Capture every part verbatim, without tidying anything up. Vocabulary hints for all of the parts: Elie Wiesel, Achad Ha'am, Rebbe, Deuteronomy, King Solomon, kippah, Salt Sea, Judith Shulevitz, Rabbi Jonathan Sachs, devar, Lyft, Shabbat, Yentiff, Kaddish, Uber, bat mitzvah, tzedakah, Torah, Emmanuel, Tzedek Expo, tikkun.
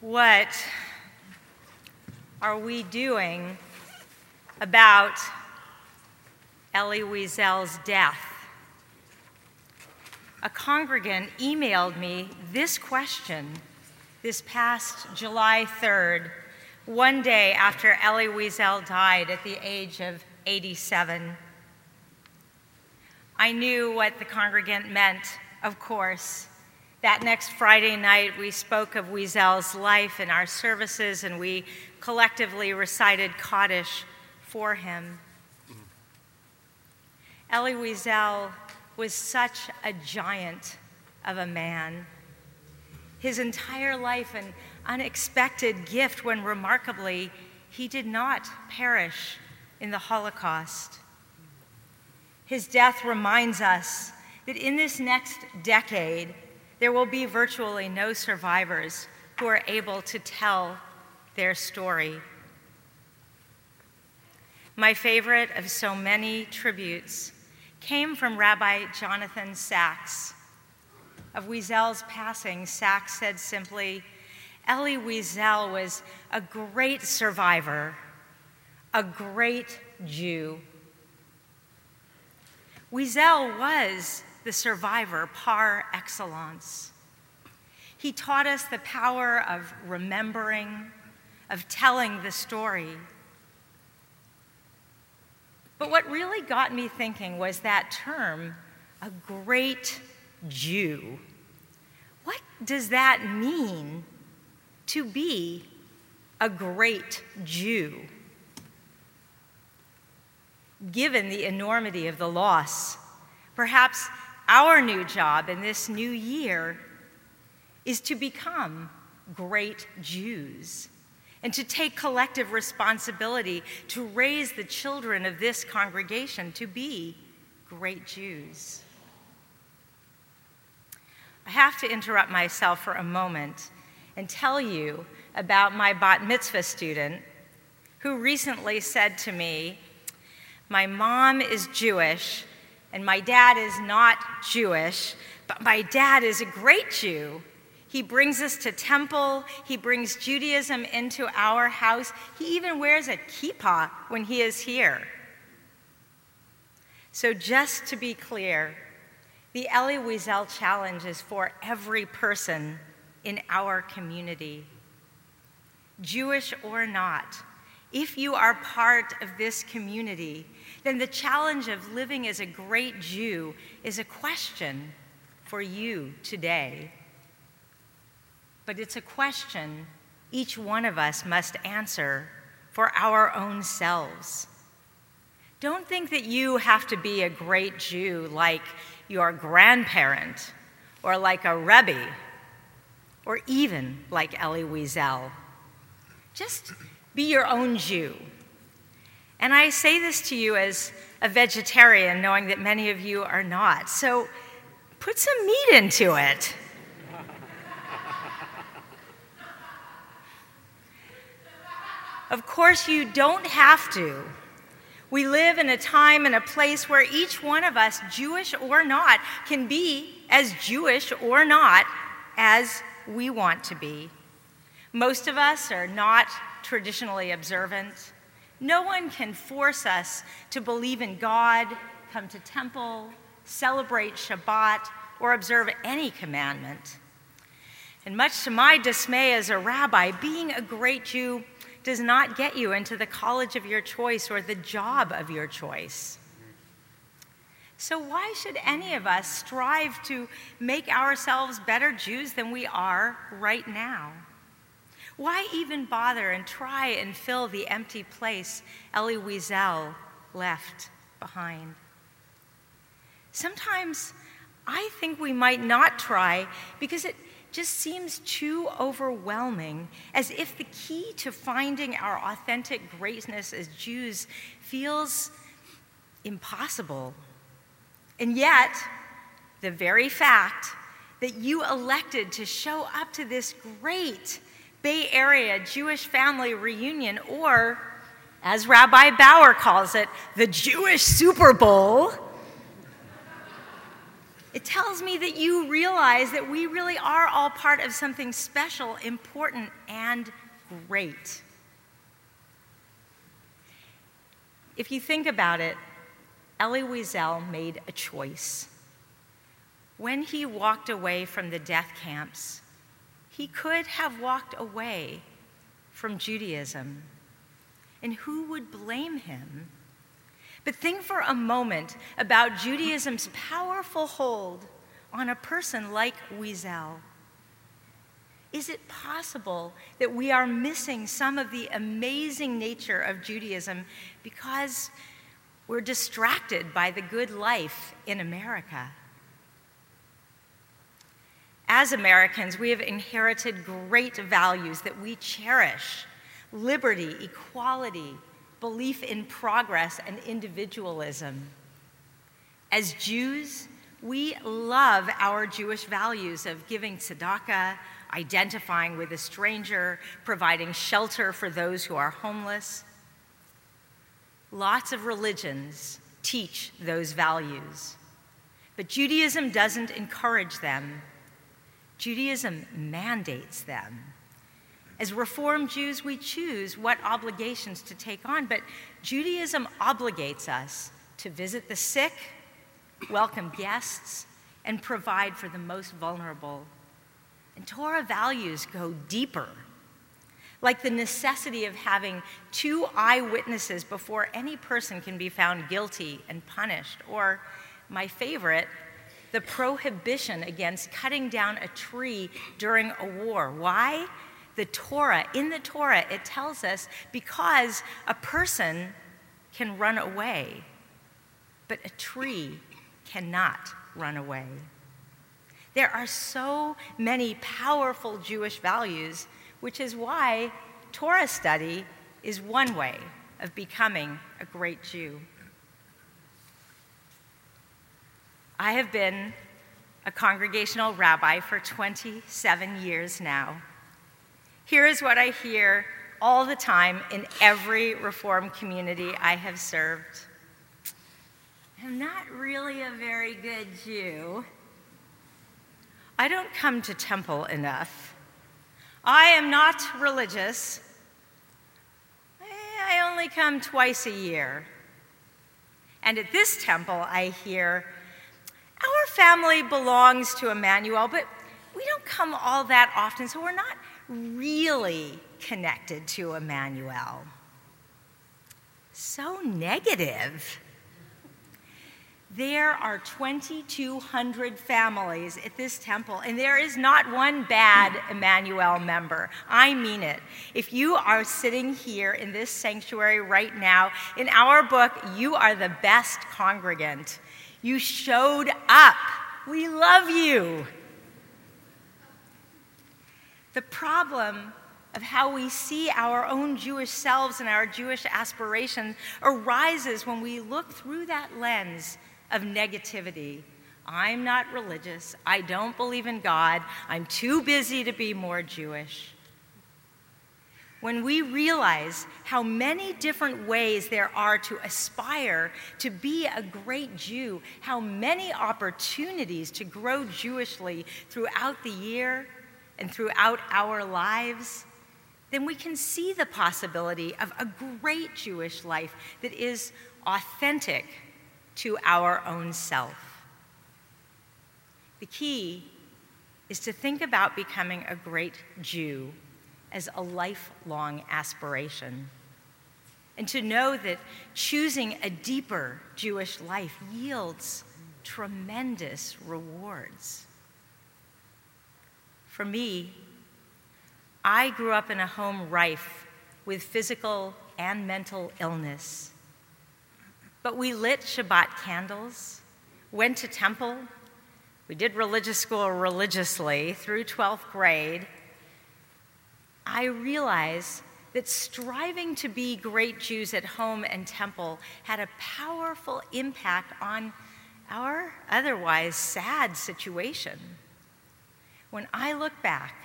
What are we doing about Elie Wiesel's death? A congregant emailed me this question this past July third, one day after Elie Wiesel died at the age of eighty-seven. I knew what the congregant meant, of course. That next Friday night, we spoke of Wiesel's life in our services, and we collectively recited Kaddish for him. Elie Wiesel was such a giant of a man. His entire life an unexpected gift when, remarkably, he did not perish in the Holocaust. His death reminds us that in this next decade, there will be virtually no survivors who are able to tell their story. My favorite of so many tributes came from Rabbi Jonathan Sachs. Of Wiesel's passing, Sachs said simply, "Elie Wiesel was a great survivor, a great Jew." Wiesel was the survivor par excellence. He taught us the power of remembering, of telling the story. But what really got me thinking was that term, a great Jew. What does that mean, to be a great Jew? Given the enormity of the loss, perhaps our new job in this new year is to become great Jews and to take collective responsibility to raise the children of this congregation to be great Jews. I have to interrupt myself for a moment and tell you about my bat mitzvah student who recently said to me, "My mom is Jewish, and my dad is not Jewish, but my dad is a great Jew. He brings us to temple. He brings Judaism into our house. He even wears a kippah when he is here." So just to be clear, the Elie Wiesel challenge is for every person in our community. Jewish or not, if you are part of this community, then the challenge of living as a great Jew is a question for you today. But it's a question each one of us must answer for our own selves. Don't think that you have to be a great Jew like your grandparent, or like a Rebbe, or even like Elie Wiesel. Just be your own Jew. And I say this to you as a vegetarian, knowing that many of you are not. So put some meat into it. Of course, you don't have to. We live in a time and a place where each one of us, Jewish or not, can be as Jewish or not as we want to be. Most of us are not traditionally observant. No one can force us to believe in God, come to temple, celebrate Shabbat, or observe any commandment. And much to my dismay as a rabbi, being a great Jew does not get you into the college of your choice or the job of your choice. So why should any of us strive to make ourselves better Jews than we are right now? Why even bother and try and fill the empty place Elie Wiesel left behind? Sometimes I think we might not try because it just seems too overwhelming, as if the key to finding our authentic greatness as Jews feels impossible. And yet, the very fact that you elected to show up to this great Bay Area Jewish family reunion, or, as Rabbi Bauer calls it, the Jewish Super Bowl, It tells me that you realize that we really are all part of something special, important, and great. If you think about it, Elie Wiesel made a choice. When he walked away from the death camps, he could have walked away from Judaism. And who would blame him? But think for a moment about Judaism's powerful hold on a person like Wiesel. Is it possible that we are missing some of the amazing nature of Judaism because we're distracted by the good life in America? As Americans, we have inherited great values that we cherish: liberty, equality, belief in progress, and individualism. As Jews, we love our Jewish values of giving tzedakah, identifying with a stranger, providing shelter for those who are homeless. Lots of religions teach those values, but Judaism doesn't encourage them. Judaism mandates them. As Reform Jews, we choose what obligations to take on, but Judaism obligates us to visit the sick, welcome guests, and provide for the most vulnerable. And Torah values go deeper, like the necessity of having two eyewitnesses before any person can be found guilty and punished, or, my favorite, the prohibition against cutting down a tree during a war. Why? The Torah, in the Torah, it tells us because a person can run away, but a tree cannot run away. There are so many powerful Jewish values, which is why Torah study is one way of becoming a great Jew. I have been a congregational rabbi for twenty-seven years now. Here is what I hear all the time in every Reform community I have served. I'm not really a very good Jew. I don't come to temple enough. I am not religious. I only come twice a year. And at this temple, I hear, our family belongs to Emmanuel, but we don't come all that often, so we're not really connected to Emmanuel. So negative. There are twenty-two hundred families at this temple, and there is not one bad Emmanuel member. I mean it. If you are sitting here in this sanctuary right now, in our book, you are the best congregant. You showed up. We love you. The problem of how we see our own Jewish selves and our Jewish aspirations arises when we look through that lens of negativity. I'm not religious. I don't believe in God. I'm too busy to be more Jewish. When we realize how many different ways there are to aspire to be a great Jew, how many opportunities to grow Jewishly throughout the year and throughout our lives, then we can see the possibility of a great Jewish life that is authentic to our own self. The key is to think about becoming a great Jew as a lifelong aspiration, and to know that choosing a deeper Jewish life yields tremendous rewards. For me, I grew up in a home rife with physical and mental illness, but we lit Shabbat candles, went to temple, we did religious school religiously through twelfth grade, I realized that striving to be great Jews at home and temple had a powerful impact on our otherwise sad situation. When I look back,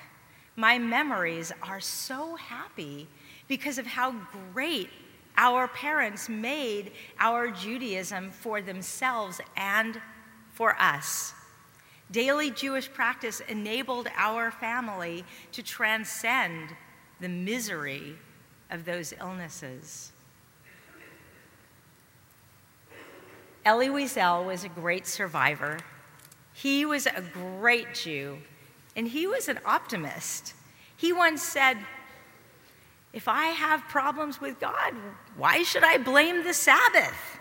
my memories are so happy because of how great our parents made our Judaism for themselves and for us, daily Jewish practice enabled our family to transcend the misery of those illnesses. Elie Wiesel was a great survivor. He was a great Jew, and he was an optimist. He once said, "If I have problems with God, why should I blame the Sabbath?"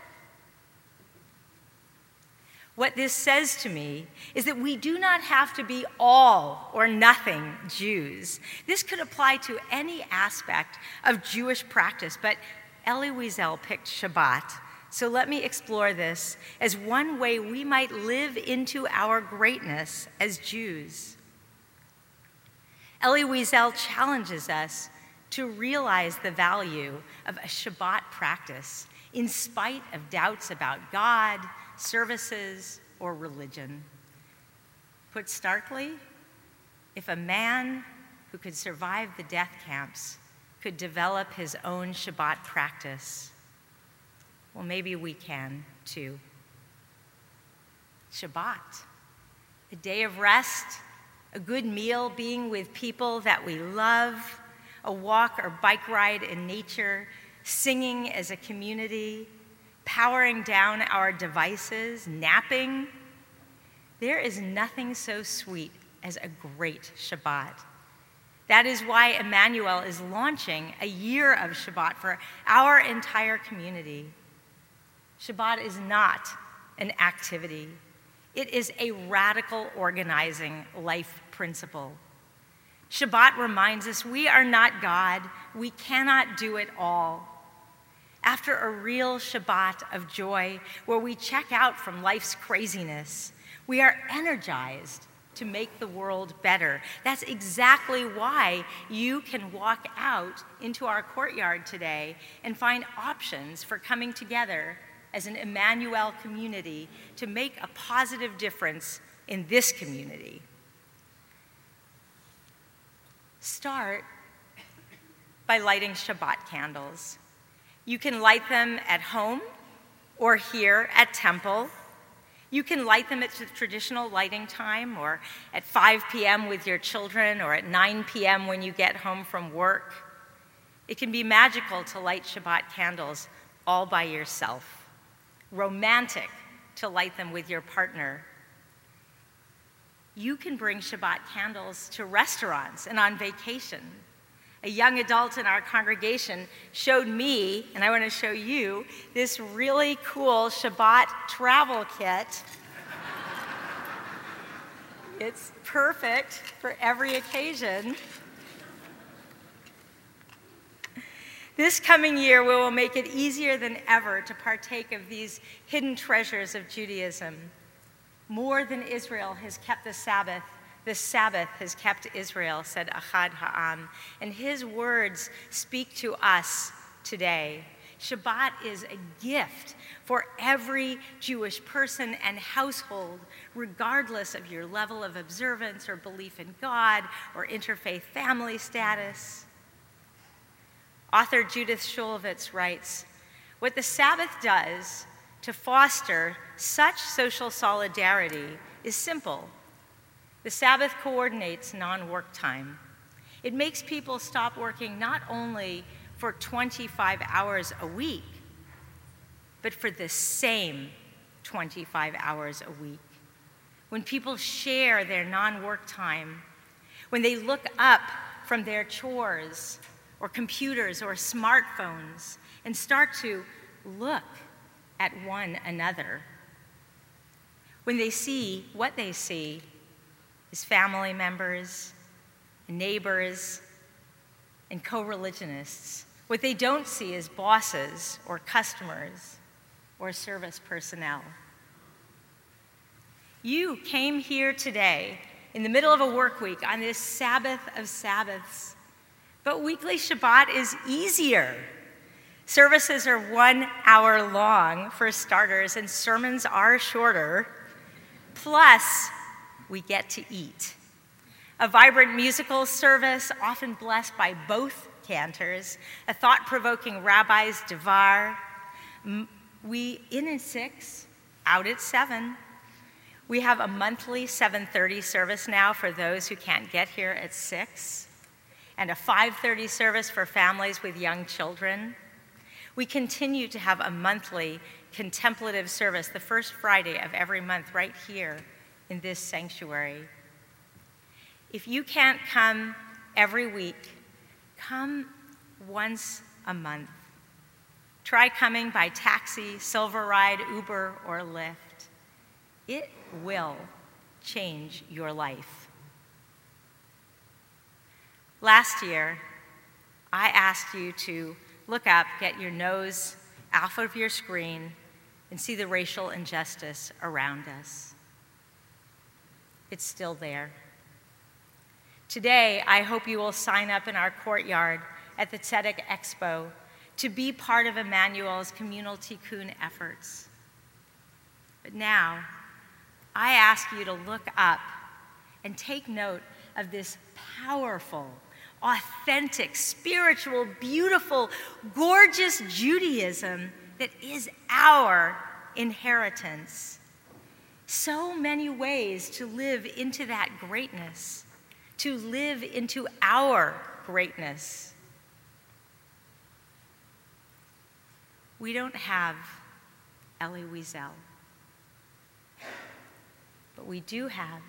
What this says to me is that we do not have to be all or nothing Jews. This could apply to any aspect of Jewish practice, but Elie Wiesel picked Shabbat. So let me explore this as one way we might live into our greatness as Jews. Elie Wiesel challenges us to realize the value of a Shabbat practice in spite of doubts about God, services, or religion. Put starkly, if a man who could survive the death camps could develop his own Shabbat practice, well, maybe we can, too. Shabbat, a day of rest, a good meal, being with people that we love, a walk or bike ride in nature, singing as a community, powering down our devices, napping. There is nothing so sweet as a great Shabbat. That is why Emmanuel is launching a year of Shabbat for our entire community. Shabbat is not an activity. It is a radical organizing life principle. Shabbat reminds us we are not God. We cannot do it all. After a real Shabbat of joy, where we check out from life's craziness, we are energized to make the world better. That's exactly why you can walk out into our courtyard today and find options for coming together as an Emmanuel community to make a positive difference in this community. Start by lighting Shabbat candles. You can light them at home or here at Temple. You can light them at the traditional lighting time or at five p.m. with your children or at nine p.m. when you get home from work. It can be magical to light Shabbat candles all by yourself, romantic to light them with your partner. You can bring Shabbat candles to restaurants and on vacation. A young adult in our congregation showed me, and I want to show you, this really cool Shabbat travel kit. It's perfect for every occasion. This coming year, we will make it easier than ever to partake of these hidden treasures of Judaism. More than Israel has kept the Sabbath, the Sabbath has kept Israel, said Achad Ha'am, and his words speak to us today. Shabbat is a gift for every Jewish person and household, regardless of your level of observance or belief in God or interfaith family status. Author Judith Shulevitz writes, "What the Sabbath does to foster such social solidarity is simple. The Sabbath coordinates non-work time. It makes people stop working not only for twenty-five hours a week, but for the same twenty-five hours a week. When people share their non-work time, when they look up from their chores or computers or smartphones and start to look at one another, when they see what they see, his family members, neighbors, and co-religionists. What they don't see is bosses or customers or service personnel." You came here today in the middle of a work week on this Sabbath of Sabbaths, but weekly Shabbat is easier. Services are one hour long for starters, and sermons are shorter. Plus, we get to eat. A vibrant musical service, often blessed by both cantors, a thought-provoking rabbi's devar. We in at six, out at seven. We have a monthly seven thirty service now for those who can't get here at six, and a five thirty service for families with young children. We continue to have a monthly contemplative service the first Friday of every month right here in this sanctuary. If you can't come every week, come once a month. Try coming by taxi, Silver Ride, Uber, or Lyft. It will change your life. Last year, I asked you to look up, get your nose off of your screen, and see the racial injustice around us. It's still there. Today, I hope you will sign up in our courtyard at the Tzedek Expo to be part of Emmanuel's communal tikkun efforts. But now, I ask you to look up and take note of this powerful, authentic, spiritual, beautiful, gorgeous Judaism that is our inheritance. So many ways to live into that greatness, to live into our greatness. We don't have Elie Wiesel, but we do have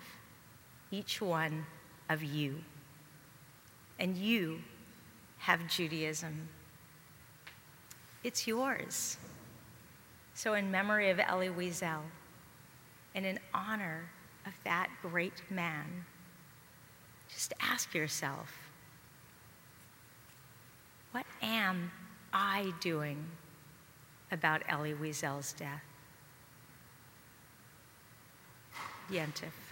each one of you. And you have Judaism. It's yours. So in memory of Elie Wiesel, and in honor of that great man, just ask yourself, what am I doing about Elie Wiesel's death? Yentiff.